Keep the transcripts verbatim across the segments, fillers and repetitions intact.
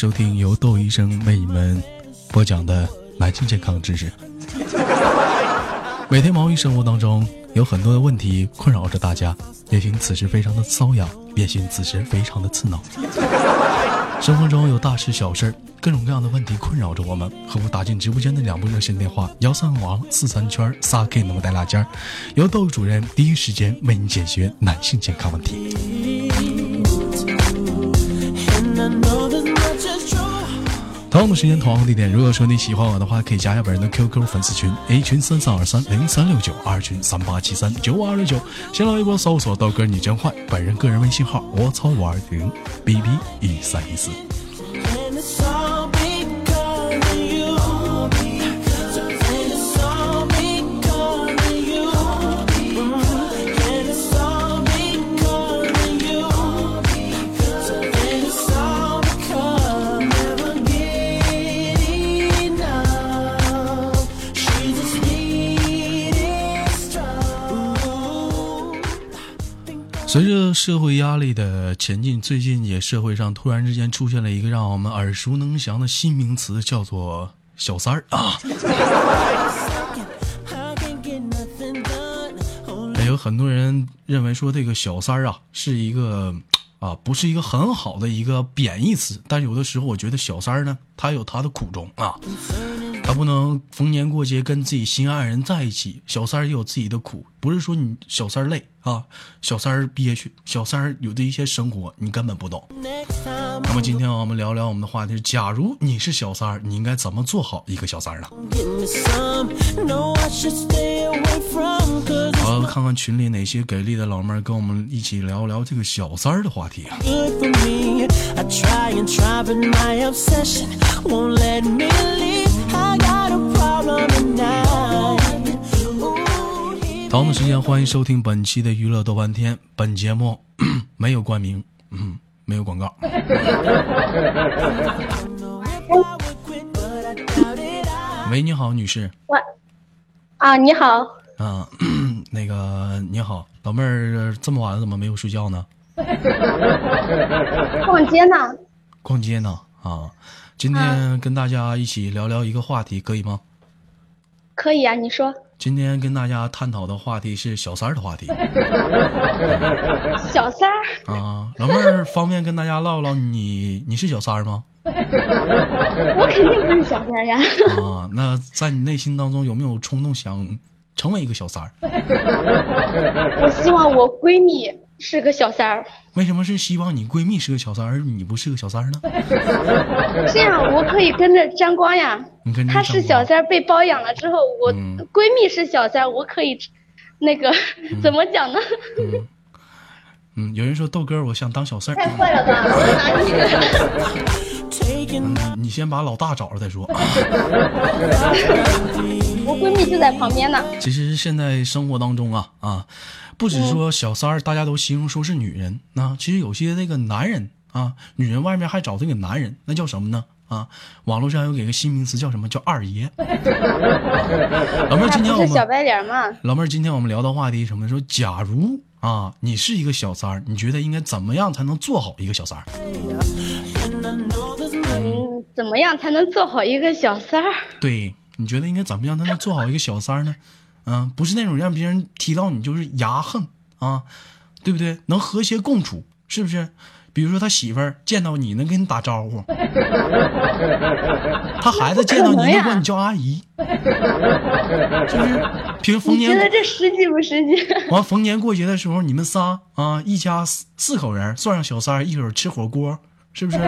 收听由窦医生为你们播讲的男性健康知识。每天忙于生活当中，有很多的问题困扰着大家，也许此时非常的瘙痒，也许此时非常的刺挠。生活中有大事小事，各种各样的问题困扰着我们，何不打进直播间的两部热线电话幺三五二四三圈撒 K 那么带辣尖，由豆主任第一时间为你解决男性健康问题。同样的时间，同样的地点，如果说你喜欢我的话，可以加一下本人的 Q Q 粉丝群 A 群三三二三零三六九，二群三八七三九五二六九，新浪微博搜索豆哥你真坏，本人个人微信号我操五二零 B B 一三一四。随着社会压力的前进，最近也社会上突然之间出现了一个让我们耳熟能详的新名词，叫做小三儿啊。也有很多人认为说这个小三儿啊是一个啊不是一个很好的一个贬义词，但是有的时候我觉得小三儿呢，他有他的苦衷啊。他不能逢年过节跟自己心爱人在一起，小三儿也有自己的苦，不是说你小三儿累啊，小三儿憋屈，小三儿有的一些生活你根本不懂。那么今天我们聊聊我们的话题是，假如你是小三儿，你应该怎么做好一个小三儿呢？好，看看群里哪些给力的老妹儿跟我们一起聊聊这个小三儿的话题啊。同样的时间，欢迎收听本期的娱乐豆瓣天，本节目没有冠名、嗯、没有广告。喂，你好，女士。我啊，你好啊，那个你好老妹儿，这么晚了怎么没有睡觉呢？逛街呢逛街呢啊。今天跟大家一起聊聊一个话题，可以吗？可以啊，你说。今天跟大家探讨的话题是小三儿的话题。小三儿啊，老妹儿方便跟大家唠唠，你你是小三儿吗？我肯定不是小三儿呀。啊，那在你内心当中有没有冲动想成为一个小三儿？我希望我闺蜜是个小三儿。为什么是希望你闺蜜是个小三儿，而你不是个小三儿呢？这样我可以跟着沾光呀。你跟着她是小三儿被包养了之后，我闺蜜是小三儿、嗯、我可以那个、嗯、怎么讲呢？嗯嗯，有人说豆哥我想当小三儿，太坏了吧，我拿你了。你先把老大找了再说。我闺蜜就在旁边呢。其实现在生活当中啊啊，不只是说小三儿，大家都形容说是女人，那、啊、其实有些那个男人啊，女人外面还找这个男人，那叫什么呢？啊，网络上有给个新名词叫什么？叫二爷。老妹儿，今天我们小白脸嘛。老妹儿，今天我们聊的话题什么？说假如啊，你是一个小三儿，你觉得应该怎么样才能做好一个小三儿？嗯，怎么样才能做好一个小三儿？对，你觉得应该怎么样才能做好一个小三儿呢？嗯，不是那种让别人提到你就是牙恨啊，对不对？能和谐共处，是不是？比如说他媳妇儿见到你能跟你打招呼，他孩子见到你能管你叫阿姨，是不是？平时逢年，你觉得这实际不实际？完逢年过节的时候，你们仨啊，一家四口人，算上小三，一会儿吃火锅，是不是？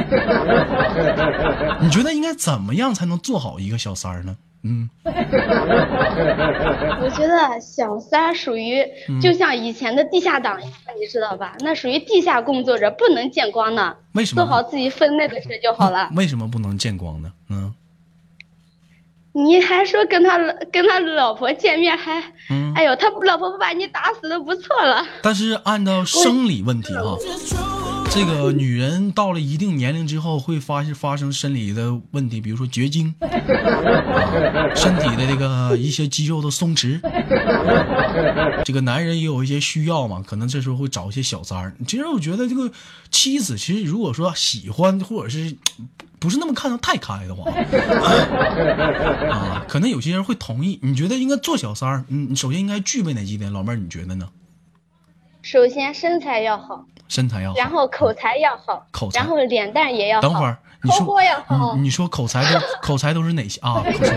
你觉得应该怎么样才能做好一个小三呢？嗯，我觉得小三属于就像以前的地下党一样、嗯、你知道吧，那属于地下工作者，不能见光呢。为什么？做好自己分内的事就好了。为什么不能见光呢？嗯，你还说跟他跟他老婆见面还、嗯、哎呦，他老婆不把你打死都不错了。但是按照生理问题哈、啊，这个女人到了一定年龄之后会发生发生生理的问题，比如说绝经、啊、身体的这个一些肌肉的松弛、啊、这个男人也有一些需要嘛，可能这时候会找一些小三儿。其实我觉得这个妻子其实如果说喜欢或者是不是那么看得太开的话啊，可能有些人会同意。你觉得应该做小三，你首先应该具备哪几点？老妹儿，你觉得呢？首先身材要好，身材要好，然后口才要好，口才，然后脸蛋也要好。等会儿你说要好、嗯，你说口才都口才都是哪些啊？口才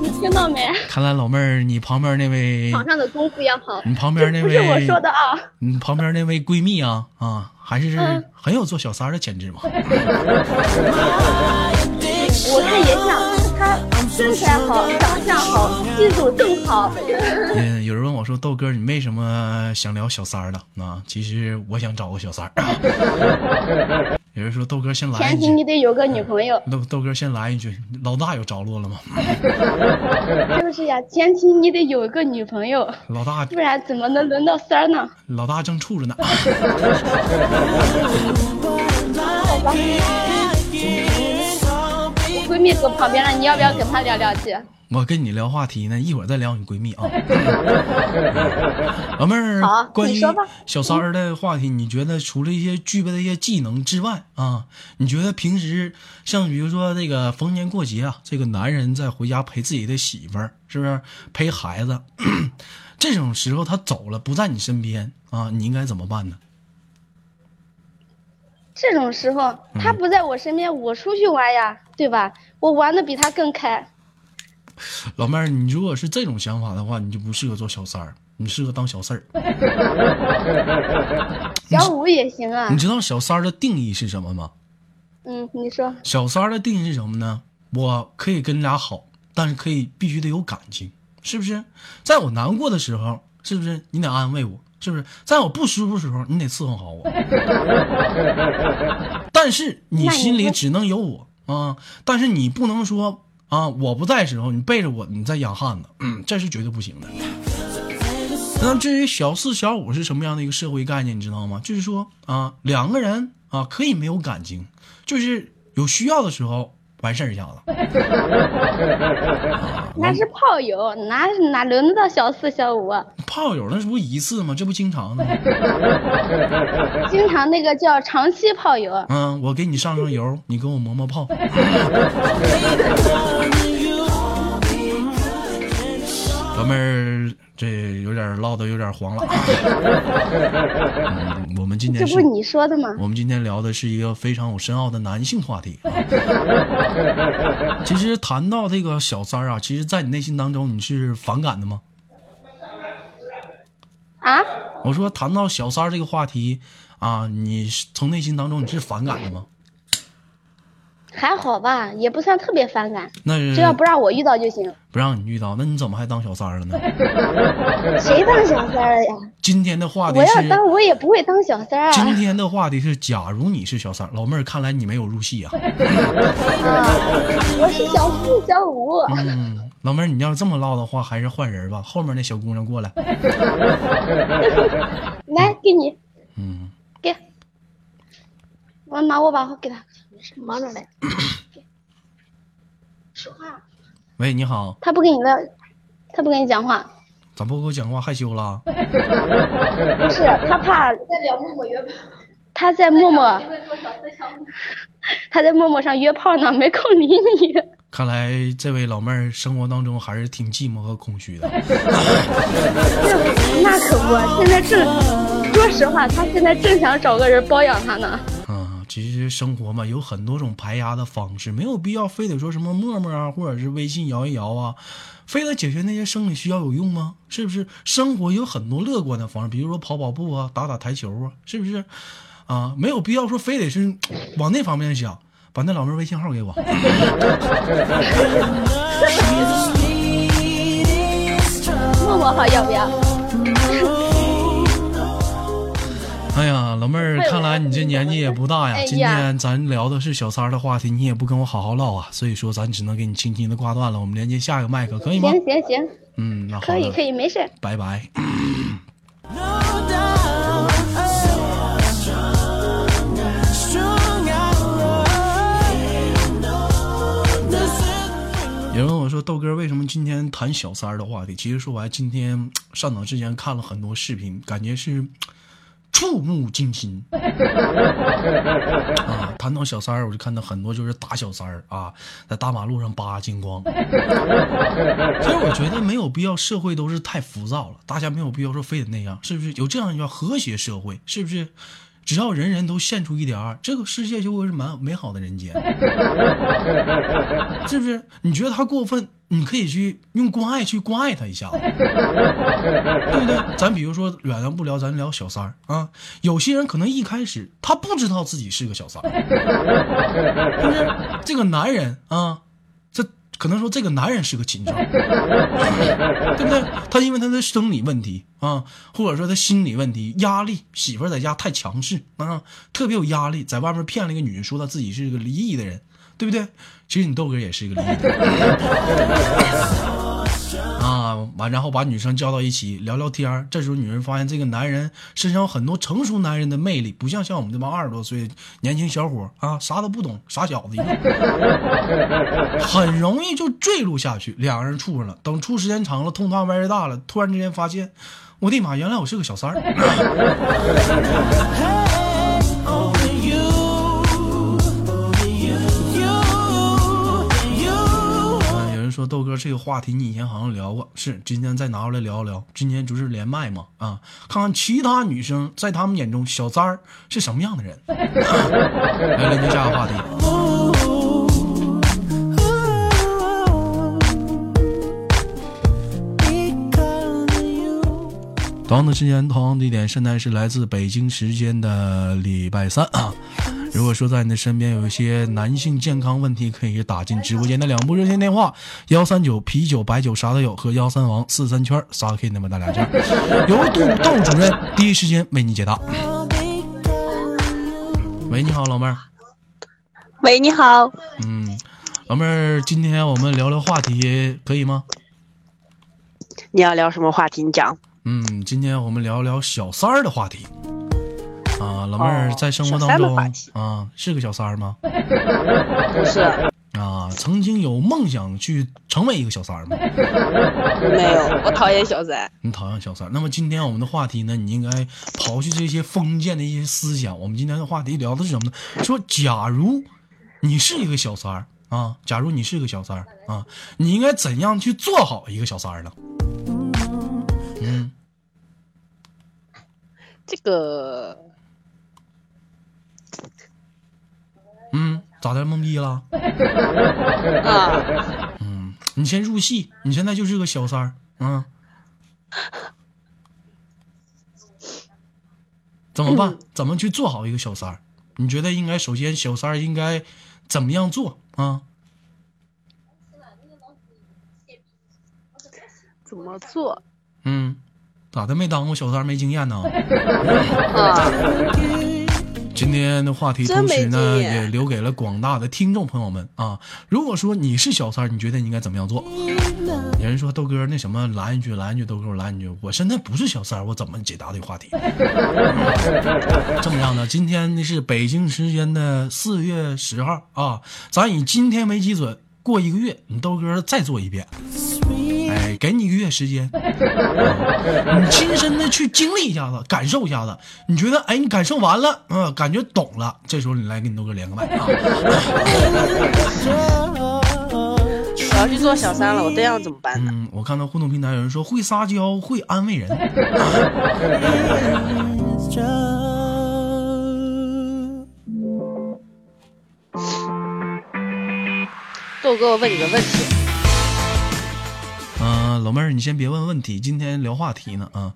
你听到没？看来老妹儿，你旁边那位床上的功夫要好，你旁边那位不是我说的啊，你旁边那位闺蜜啊啊，还是很有做小三的潜质嘛。我看也像她身材好，长相好，技术更好。嗯，有人问我说：“豆哥，你为什么想聊小三儿了？”啊，其实我想找个小三儿。有人说：“豆哥先来一句。”前提你得有个女朋友。豆豆哥先来一句：“老大有着落了吗？”就是呀，前提你得有个女朋友。老大，不然怎么能轮到三儿呢？老大正处着呢。好吧。闺蜜坐旁边了，你要不要跟她聊聊去？我跟你聊话题呢，一会儿再聊你闺蜜啊。老妹儿，好，关于小三儿的话题， 你, 你觉得除了一些具备的一些技能之外啊，你觉得平时像比如说这个逢年过节啊，这个男人在回家陪自己的媳妇儿，是不是陪孩子？这种时候他走了，不在你身边啊，你应该怎么办呢？这种时候他不在我身边，嗯、我出去玩呀，对吧？我玩的比他更开。老妹儿，你如果是这种想法的话，你就不适合做小三儿，你适合当小四儿。小五也行啊。你知道小三儿的定义是什么吗？嗯，你说。小三儿的定义是什么呢？我可以跟俩好，但是可以必须得有感情，是不是？在我难过的时候，是不是你得安慰我？是不是在我不舒服的时候你得伺候好我？但是你心里只能有我啊！但是你不能说啊，我不在的时候你背着我你在养汉子，嗯，这是绝对不行的。那至于小四小五是什么样的一个社会概念，你知道吗？就是说啊，两个人啊可以没有感情，就是有需要的时候完事儿一下子。那是炮友，哪哪轮得到小四小五啊？炮友那是不一次吗？这不经常的吗？经常那个叫长期炮友。嗯，我给你上上油，你给我磨磨泡。老妹儿，这有点唠的有点黄了。嗯，我们今天这不是你说的吗？我们今天聊的是一个非常有深奥的男性话题。啊、其实谈到这个小三儿啊，其实，在你内心当中，你是反感的吗？啊？我说谈到小三儿这个话题啊，你从内心当中你是反感的吗？还好吧，也不算特别反感，那只要不让我遇到就行。不让你遇到，那你怎么还当小三儿了呢？谁当小三儿呀？今天的话题是，我要当我也不会当小三儿、啊。今天的话题是，假如你是小三儿，老妹儿，看来你没有入戏啊。啊我是小四小五。嗯，老妹儿，你要这么唠的话，还是换人吧。后面那小姑娘过来，来给你，嗯，给，我拿我把给她。忙着嘞，说话。喂，你好。他不跟你聊，他不跟你讲话。咋不跟我讲话？害羞了？不是，他怕在聊陌陌约炮。他在陌陌，他在陌陌上约炮呢，没空理你。看来这位老妹儿生活当中还是挺寂寞和空虚的。那可不，现在正，说实话，他现在正想找个人包养他呢。其实生活嘛，有很多种排压的方式，没有必要非得说什么陌陌啊，或者是微信摇一摇啊，非得解决那些生理需要有用吗？是不是？生活有很多乐观的方式，比如说跑跑步啊，打打台球啊，是不是？啊，没有必要说非得是往那方面想。把那老妹微信号给我。陌陌号要不要？哎呀，老妹儿，看来你这年纪也不大呀。今天咱聊的是小三儿的话题，你也不跟我好好唠啊，所以说咱只能给你轻轻的挂断了。我们连接下一个麦克，可以吗？行行行，嗯，那好，可以可以，没事。拜拜。有人问我说：“豆哥，为什么今天谈小三儿的话题？”其实说白，今天上场之前看了很多视频，感觉是。触目惊心啊！谈到小三儿，我就看到很多就是打小三儿啊，在大马路上扒精光。所以我觉得没有必要，社会都是太浮躁了，大家没有必要说非得那样，是不是？有这样一个和谐社会，是不是？只要人人都献出一点儿，这个世界就会是蛮美好的人间，是不是？你觉得他过分，你可以去用关爱去关爱他一下，对不对？咱比如说远了不聊，咱聊小三儿啊。有些人可能一开始他不知道自己是个小三儿，但是这个男人啊，这可能说这个男人是个禽兽，对不对？他因为他的生理问题啊，或者说他心理问题、压力，媳妇儿在家太强势啊，特别有压力，在外面骗了一个女人，说他自己是个离异的人，对不对？其实你豆哥也是一个离异的人啊，完然后把女生叫到一起聊聊天，这时候女人发现这个男人身上有很多成熟男人的魅力，不像像我们这帮二十多岁年轻小伙啊，啥都不懂，傻小子一样，很容易就坠入下去，两个人处上了，等处时间长了，痛痛歪歪大了，突然之间发现，我的妈！原来我是个小三儿。有人说豆哥这个话题你以前好像聊过，是今天再拿出来聊聊。今天就是连麦嘛，啊，看看其他女生在她们眼中小三儿是什么样的人。来连接下个话题。同样的时间，同样地点，现在是来自北京时间的礼拜三啊。如果说在你的身边有一些男性健康问题，可以打进直播间的两部热线电话：幺三九啤酒白酒啥都有和幺三王四三圈仨 K， 那么大俩家由杜豆主任第一时间为你解答。喂，你好，老妹儿。喂，你好。嗯，老妹儿，今天我们聊聊话题，可以吗？你要聊什么话题？你讲。嗯，今天我们聊聊小三儿的话题啊。老妹儿在生活当中、哦、啊，是个小三儿吗？不是啊。曾经有梦想去成为一个小三儿吗？没有，我讨厌小三。你讨厌小三。那么今天我们的话题呢，你应该刨去这些封建的一些思想。我们今天的话题聊的是什么呢？说假如你是一个小三儿啊，假如你是个小三儿啊，你应该怎样去做好一个小三儿呢？嗯，这个，嗯，咋的？懵逼了？啊，嗯，你先入戏，你现在就是个小三儿，嗯，怎么办？嗯、怎么去做好一个小三儿？你觉得应该首先小三儿应该怎么样做啊？怎么做？嗯，咋的？没当过小三没经验呢？啊、今天的话题同时呢也留给了广大的听众朋友们啊。如果说你是小三，你觉得你应该怎么样做？有人说豆哥那什么拦一句拦一句，豆哥拦一句，我现在不是小三，我怎么解答这个话题？这么样的，今天是北京时间的四月十号啊，咱以今天为基准，过一个月你豆哥再做一遍。哎，给你一个月时间，嗯、你亲身的去经历一下子，感受一下子。你觉得，哎，你感受完了，嗯、呃，感觉懂了，这时候你来跟你豆哥连个麦啊。我要去做小三了，我这样怎么办呢？嗯，我看到互动平台有人说会撒娇，会安慰人。豆哥，我问你个问题。嗯、呃，老妹儿，你先别问问题，今天聊话题呢啊。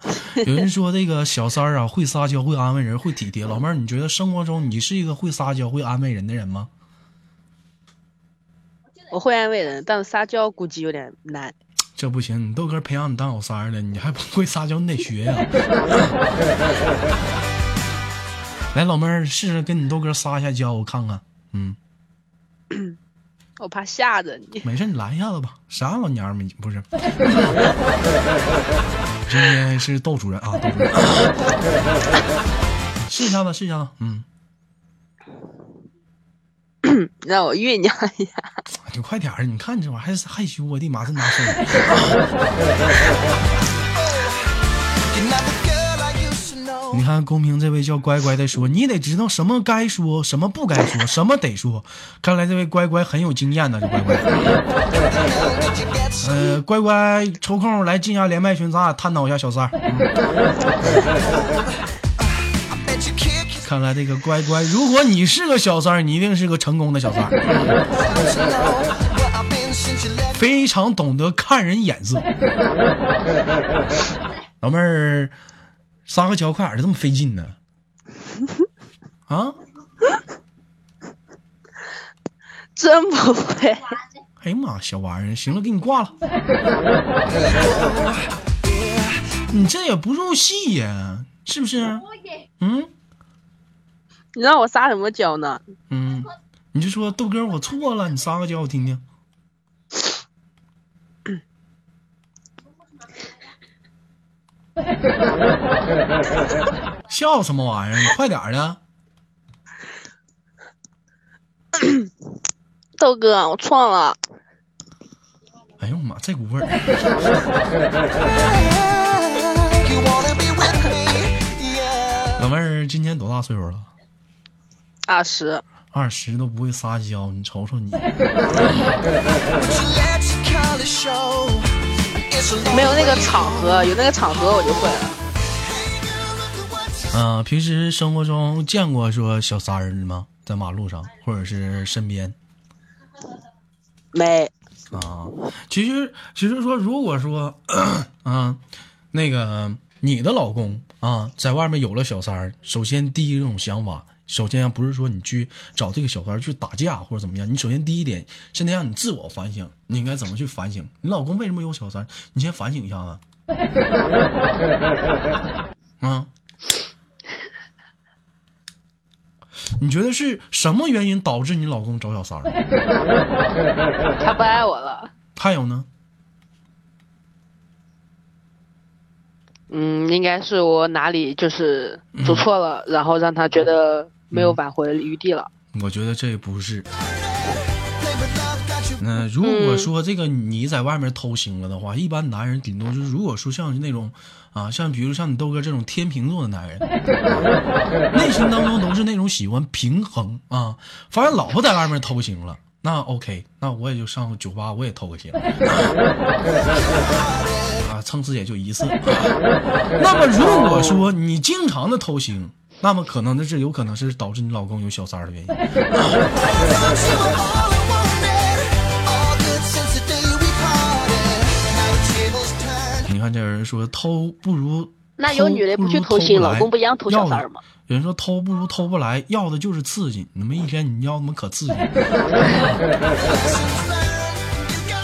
有人说这个小三儿啊，会撒娇，会安慰人，会体贴。老妹儿，你觉得生活中你是一个会撒娇、会安慰人的人吗？我会安慰人，但撒娇估计有点难。这不行，你豆哥培养你当小三儿了，你还不会撒娇，你得学呀、啊。来，老妹儿，试试跟你豆哥撒一下娇，我看看。嗯。我怕吓着你，没事，你来一下子吧。啥老娘们不是？今天是窦主任啊，窦主任，试一下子，试一下子，嗯。让我酝酿一下。你快点儿，你看这玩意儿还是害羞，我的妈，真拿手。你看公屏这位叫乖乖的说，你得知道什么该说，什么不该说，什么得说。看来这位乖乖很有经验呢，这乖乖。呃，乖乖，抽空来进下连麦群，咱俩探讨一下小三儿。嗯、看来这个乖乖，如果你是个小三儿，你一定是个成功的小三儿。非常懂得看人眼色。老妹儿撒个脚快点，这么费劲呢啊？真不会。哎呀妈，小玩意儿，行了，给你挂了。你这也不入戏呀，是不是？嗯，你让我撒什么脚呢？嗯，你就说豆哥我错了，你撒个脚我听听。笑什么玩意儿，你快点的。豆哥我错了。哎呦妈，这股味儿。老妹儿今年多大岁数了？二十。二十都不会撒娇，你瞅瞅你。没有那个场合，有那个场合我就会了。嗯、啊，平时生活中见过说小三儿吗？在马路上或者是身边？没。啊，其实其实说，如果说啊，那个你的老公啊，在外面有了小三儿，首先第一种想法。首先不是说你去找这个小三去打架或者怎么样，你首先第一点现在让你自我反省，你应该怎么去反省你老公为什么有小三，你先反省一下啊。啊，你觉得是什么原因导致你老公找小三？他不爱我了。还有呢？嗯，应该是我哪里就是做错了、嗯、然后让他觉得没有挽回的余地了。我觉得这不是。那如果说这个你在外面偷腥了的话、嗯、一般男人顶多就是，如果说像那种啊，像比如像你豆哥这种天秤座的男人，内心当中都是那种喜欢平衡啊。发现老婆在外面偷腥了，那 OK， 那我也就上酒吧我也偷个腥啊，撑死也就一次、啊、那么如果说你经常的偷腥，那么可能的是有可能是导致你老公有小三的原因、啊。你看这人说偷不如，那有女的不去偷腥，老公不一样偷小三吗？有人说偷不如偷不来，要的就是刺激。你们一天你要那么可刺激。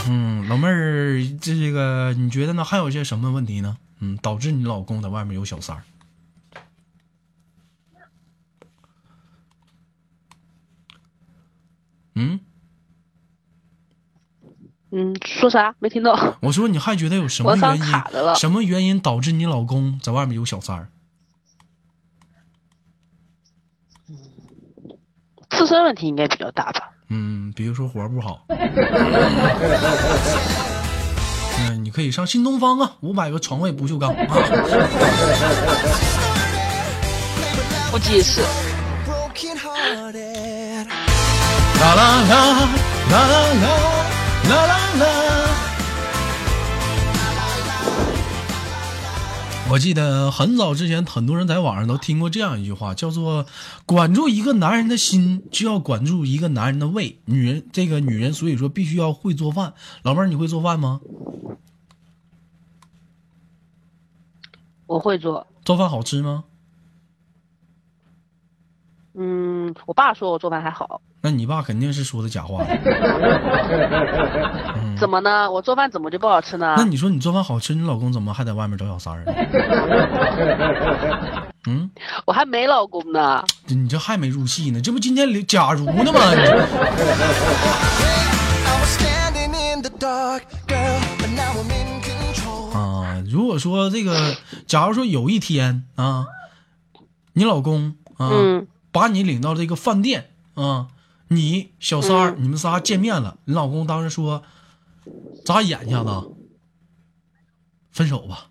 嗯，老妹儿，这个你觉得呢？还有些什么问题呢？嗯，导致你老公在外面有小三儿。嗯。嗯，说啥？没听到。我说你还觉得有什么原因？卡的了。什么原因导致你老公在外面有小三儿？自身问题应该比较大吧？嗯，比如说活不好。嗯，你可以上新东方啊，五百个床位不锈钢。啊、不记事。啦啦啦啦啦啦。啦啦啦！我记得很早之前，很多人在网上都听过这样一句话，叫做“管住一个男人的心，就要管住一个男人的胃”。女人，这个女人，所以说必须要会做饭。老妹儿，你会做饭吗？我会做。做饭好吃吗？嗯，我爸说我做饭还好。那你爸肯定是说的假话、嗯、怎么呢？我做饭怎么就不好吃呢？那你说你做饭好吃，你老公怎么还在外面找小三儿？嗯，我还没老公呢。你这还没入戏呢，这不今天假如呢吗？啊，如果说这个，假如说有一天啊，你老公啊、嗯、把你领到这个饭店啊、嗯，你小三儿、嗯，你们仨见面了，你老公当时说，咱演一下子，分手吧。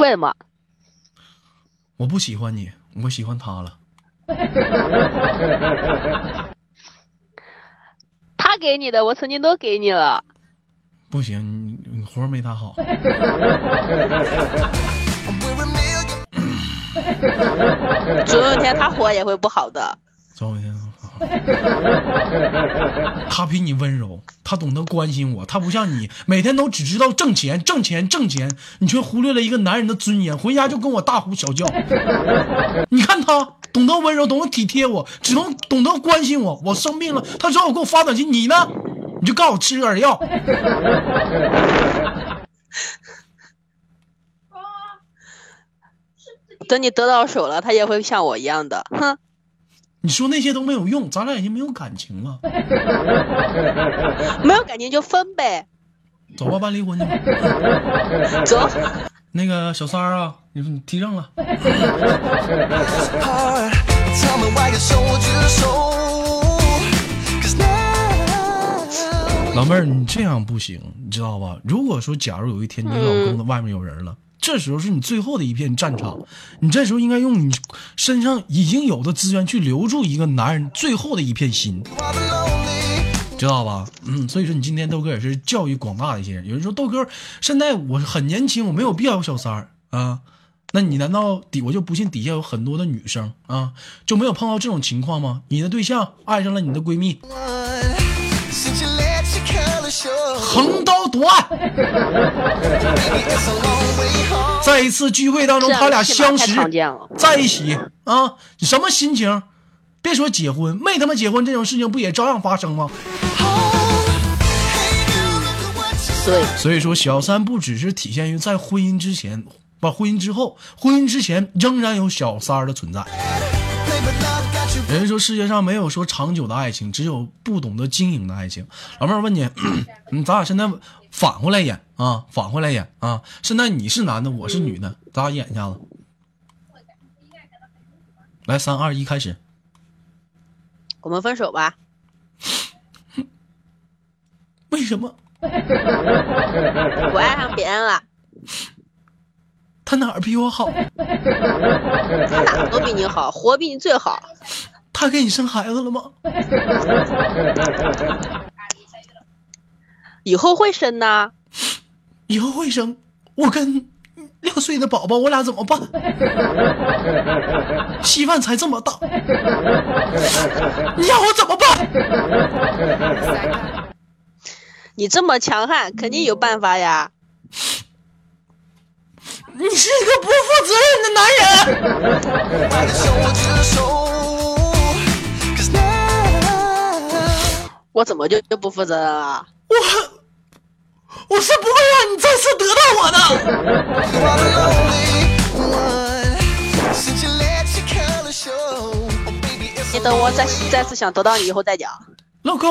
为什么？我不喜欢你，我喜欢他了。他给你的我曾经都给你了。不行，你你活没他好。总有一天他活也会不好的。总有一天他比你温柔，他懂得关心我，他不像你每天都只知道挣钱挣钱挣钱，你却忽略了一个男人的尊严，回家就跟我大呼小叫。你看他懂得温柔，懂得体贴我，只能懂得关心我，我生病了他说我给我发短信，你呢你就告诉我吃点药。等你得到手了他也会像我一样的。哼，你说那些都没有用，咱俩已经没有感情了。没有感情就分呗，走吧，办离婚去吧。走。那个小三儿啊，你说你提上了。老妹儿，你这样不行，你知道吧？如果说假如有一天你老公的外面有人了。嗯，这时候是你最后的一片战场，你这时候应该用你身上已经有的资源去留住一个男人最后的一片心，知道吧？嗯，所以说你今天豆哥也是教育广大的一些人。有人说豆哥现在我很年轻，我没有必要有小三儿啊，那你难道底我就不信底下有很多的女生啊就没有碰到这种情况吗？你的对象爱上了你的闺蜜，横刀夺爱。在一次聚会当中他俩相识在一起啊，你什么心情？别说结婚，没他妈结婚这种事情不也照样发生吗？对，所以说小三不只是体现于在婚姻之前，把婚姻之后，婚姻之前仍然有小三的存在。人家说世界上没有说长久的爱情，只有不懂得经营的爱情。老妹儿问你，你咱俩现在反回来演啊，反回来演啊！现在你是男的，我是女的，咱俩演一下子。来，三二一，开始。我们分手吧？为什么？我爱上别人了。他哪儿比我好？他哪都比你好，活比你最好。他给你生孩子了吗？以后会生呢，以后会生。我跟六岁的宝宝我俩怎么办？稀饭才这么大，你让我怎么办？你这么强悍肯定有办法呀。你是一个不负责任的男人。我怎么就不负责任了？我我是不会让你再次得到我的。你等我再再次想得到你以后再讲。老公，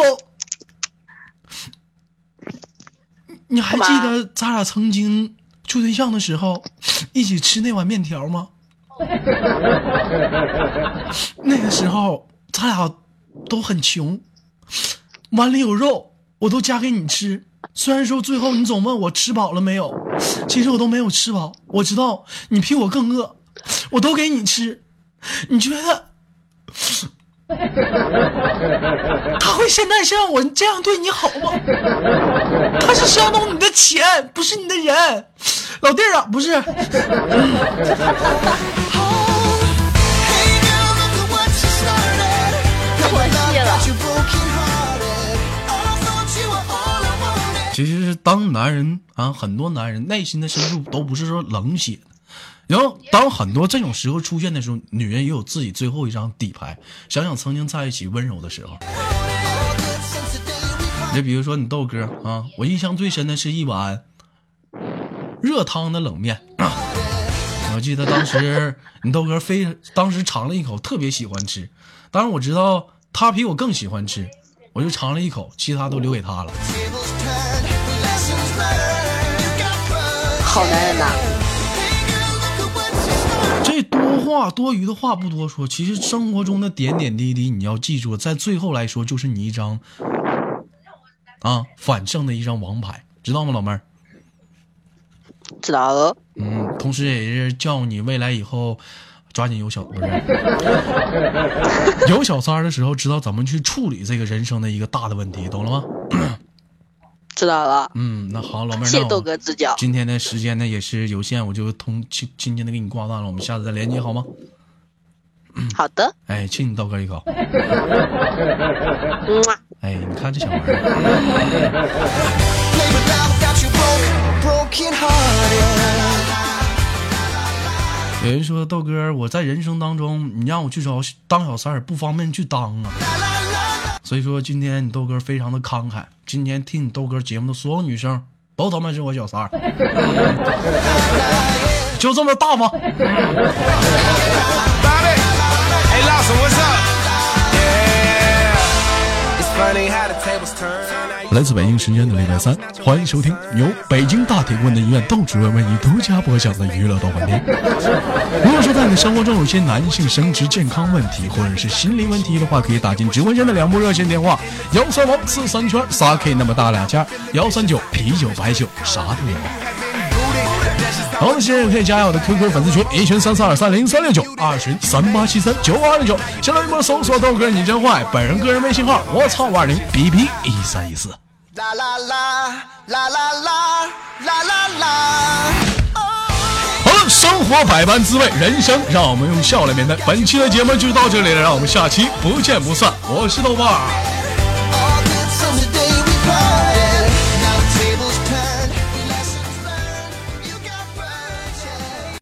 你还记得咱俩曾经处对象的时候一起吃那碗面条吗？那个时候咱俩都很穷，碗里有肉我都夹给你吃，虽然说最后你总问我吃饱了没有，其实我都没有吃饱，我知道你比我更饿，我都给你吃。你觉得他会现在像我这样对你好吗？他是相当你的钱，不是你的人。老弟啊，不是。其实是当男人啊，很多男人内心的深处都不是说冷血的，然后当很多这种时候出现的时候，女人也有自己最后一张底牌。想想曾经在一起温柔的时候，你比如说你豆哥啊，我印象最深的是一碗热汤的冷面，啊、我记得当时你豆哥非当时尝了一口，特别喜欢吃，当然我知道他比我更喜欢吃，我就尝了一口，其他都留给他了。好男人呐！这多话多余的话不多说，其实生活中的点点滴滴你要记住，在最后来说就是你一张啊反胜的一张王牌，知道吗，老妹儿？知道了。嗯，同时也是叫你未来以后抓紧有小不是有小三的时候，知道怎么去处理这个人生的一个大的问题，懂了吗？知道了。嗯，那好，老妹儿，谢谢豆哥指教。今天的时间呢也是有限，我就通今今天的给你挂断了，我们下次再联系好吗？好的。哎，亲你豆哥一口。哎，你看这小玩意儿。有人说豆哥，我在人生当中，你让我去找当小三儿不方便去当啊。所以说今天你豆哥非常的慷慨，今天听你豆哥节目的所有女生都他妈是我小三儿，就这么大方。来自北京时间的礼拜三，欢迎收听由北京大铁棍的医院到处为你独家播讲的娱乐豆瓣天。如果说在你的生活中有些男性生殖健康问题或者是心理问题的话，可以打进直播间的两部热线电话：幺三王四三圈仨 K 那么大俩家，幺三九啤酒白酒啥都有。好的，现在也可以加我的 Q Q 粉丝群：一群三三二三零三六九，二群三八七三九二六九。新浪微博搜索豆哥你真坏，本人个人微信号：我操五二零 B B 一三一四。啦啦啦啦啦啦啦啦啦！好了，生活百般滋味，人生让我们用笑来面对。本期的节目就到这里了，让我们下期不见不散。我是豆瓣。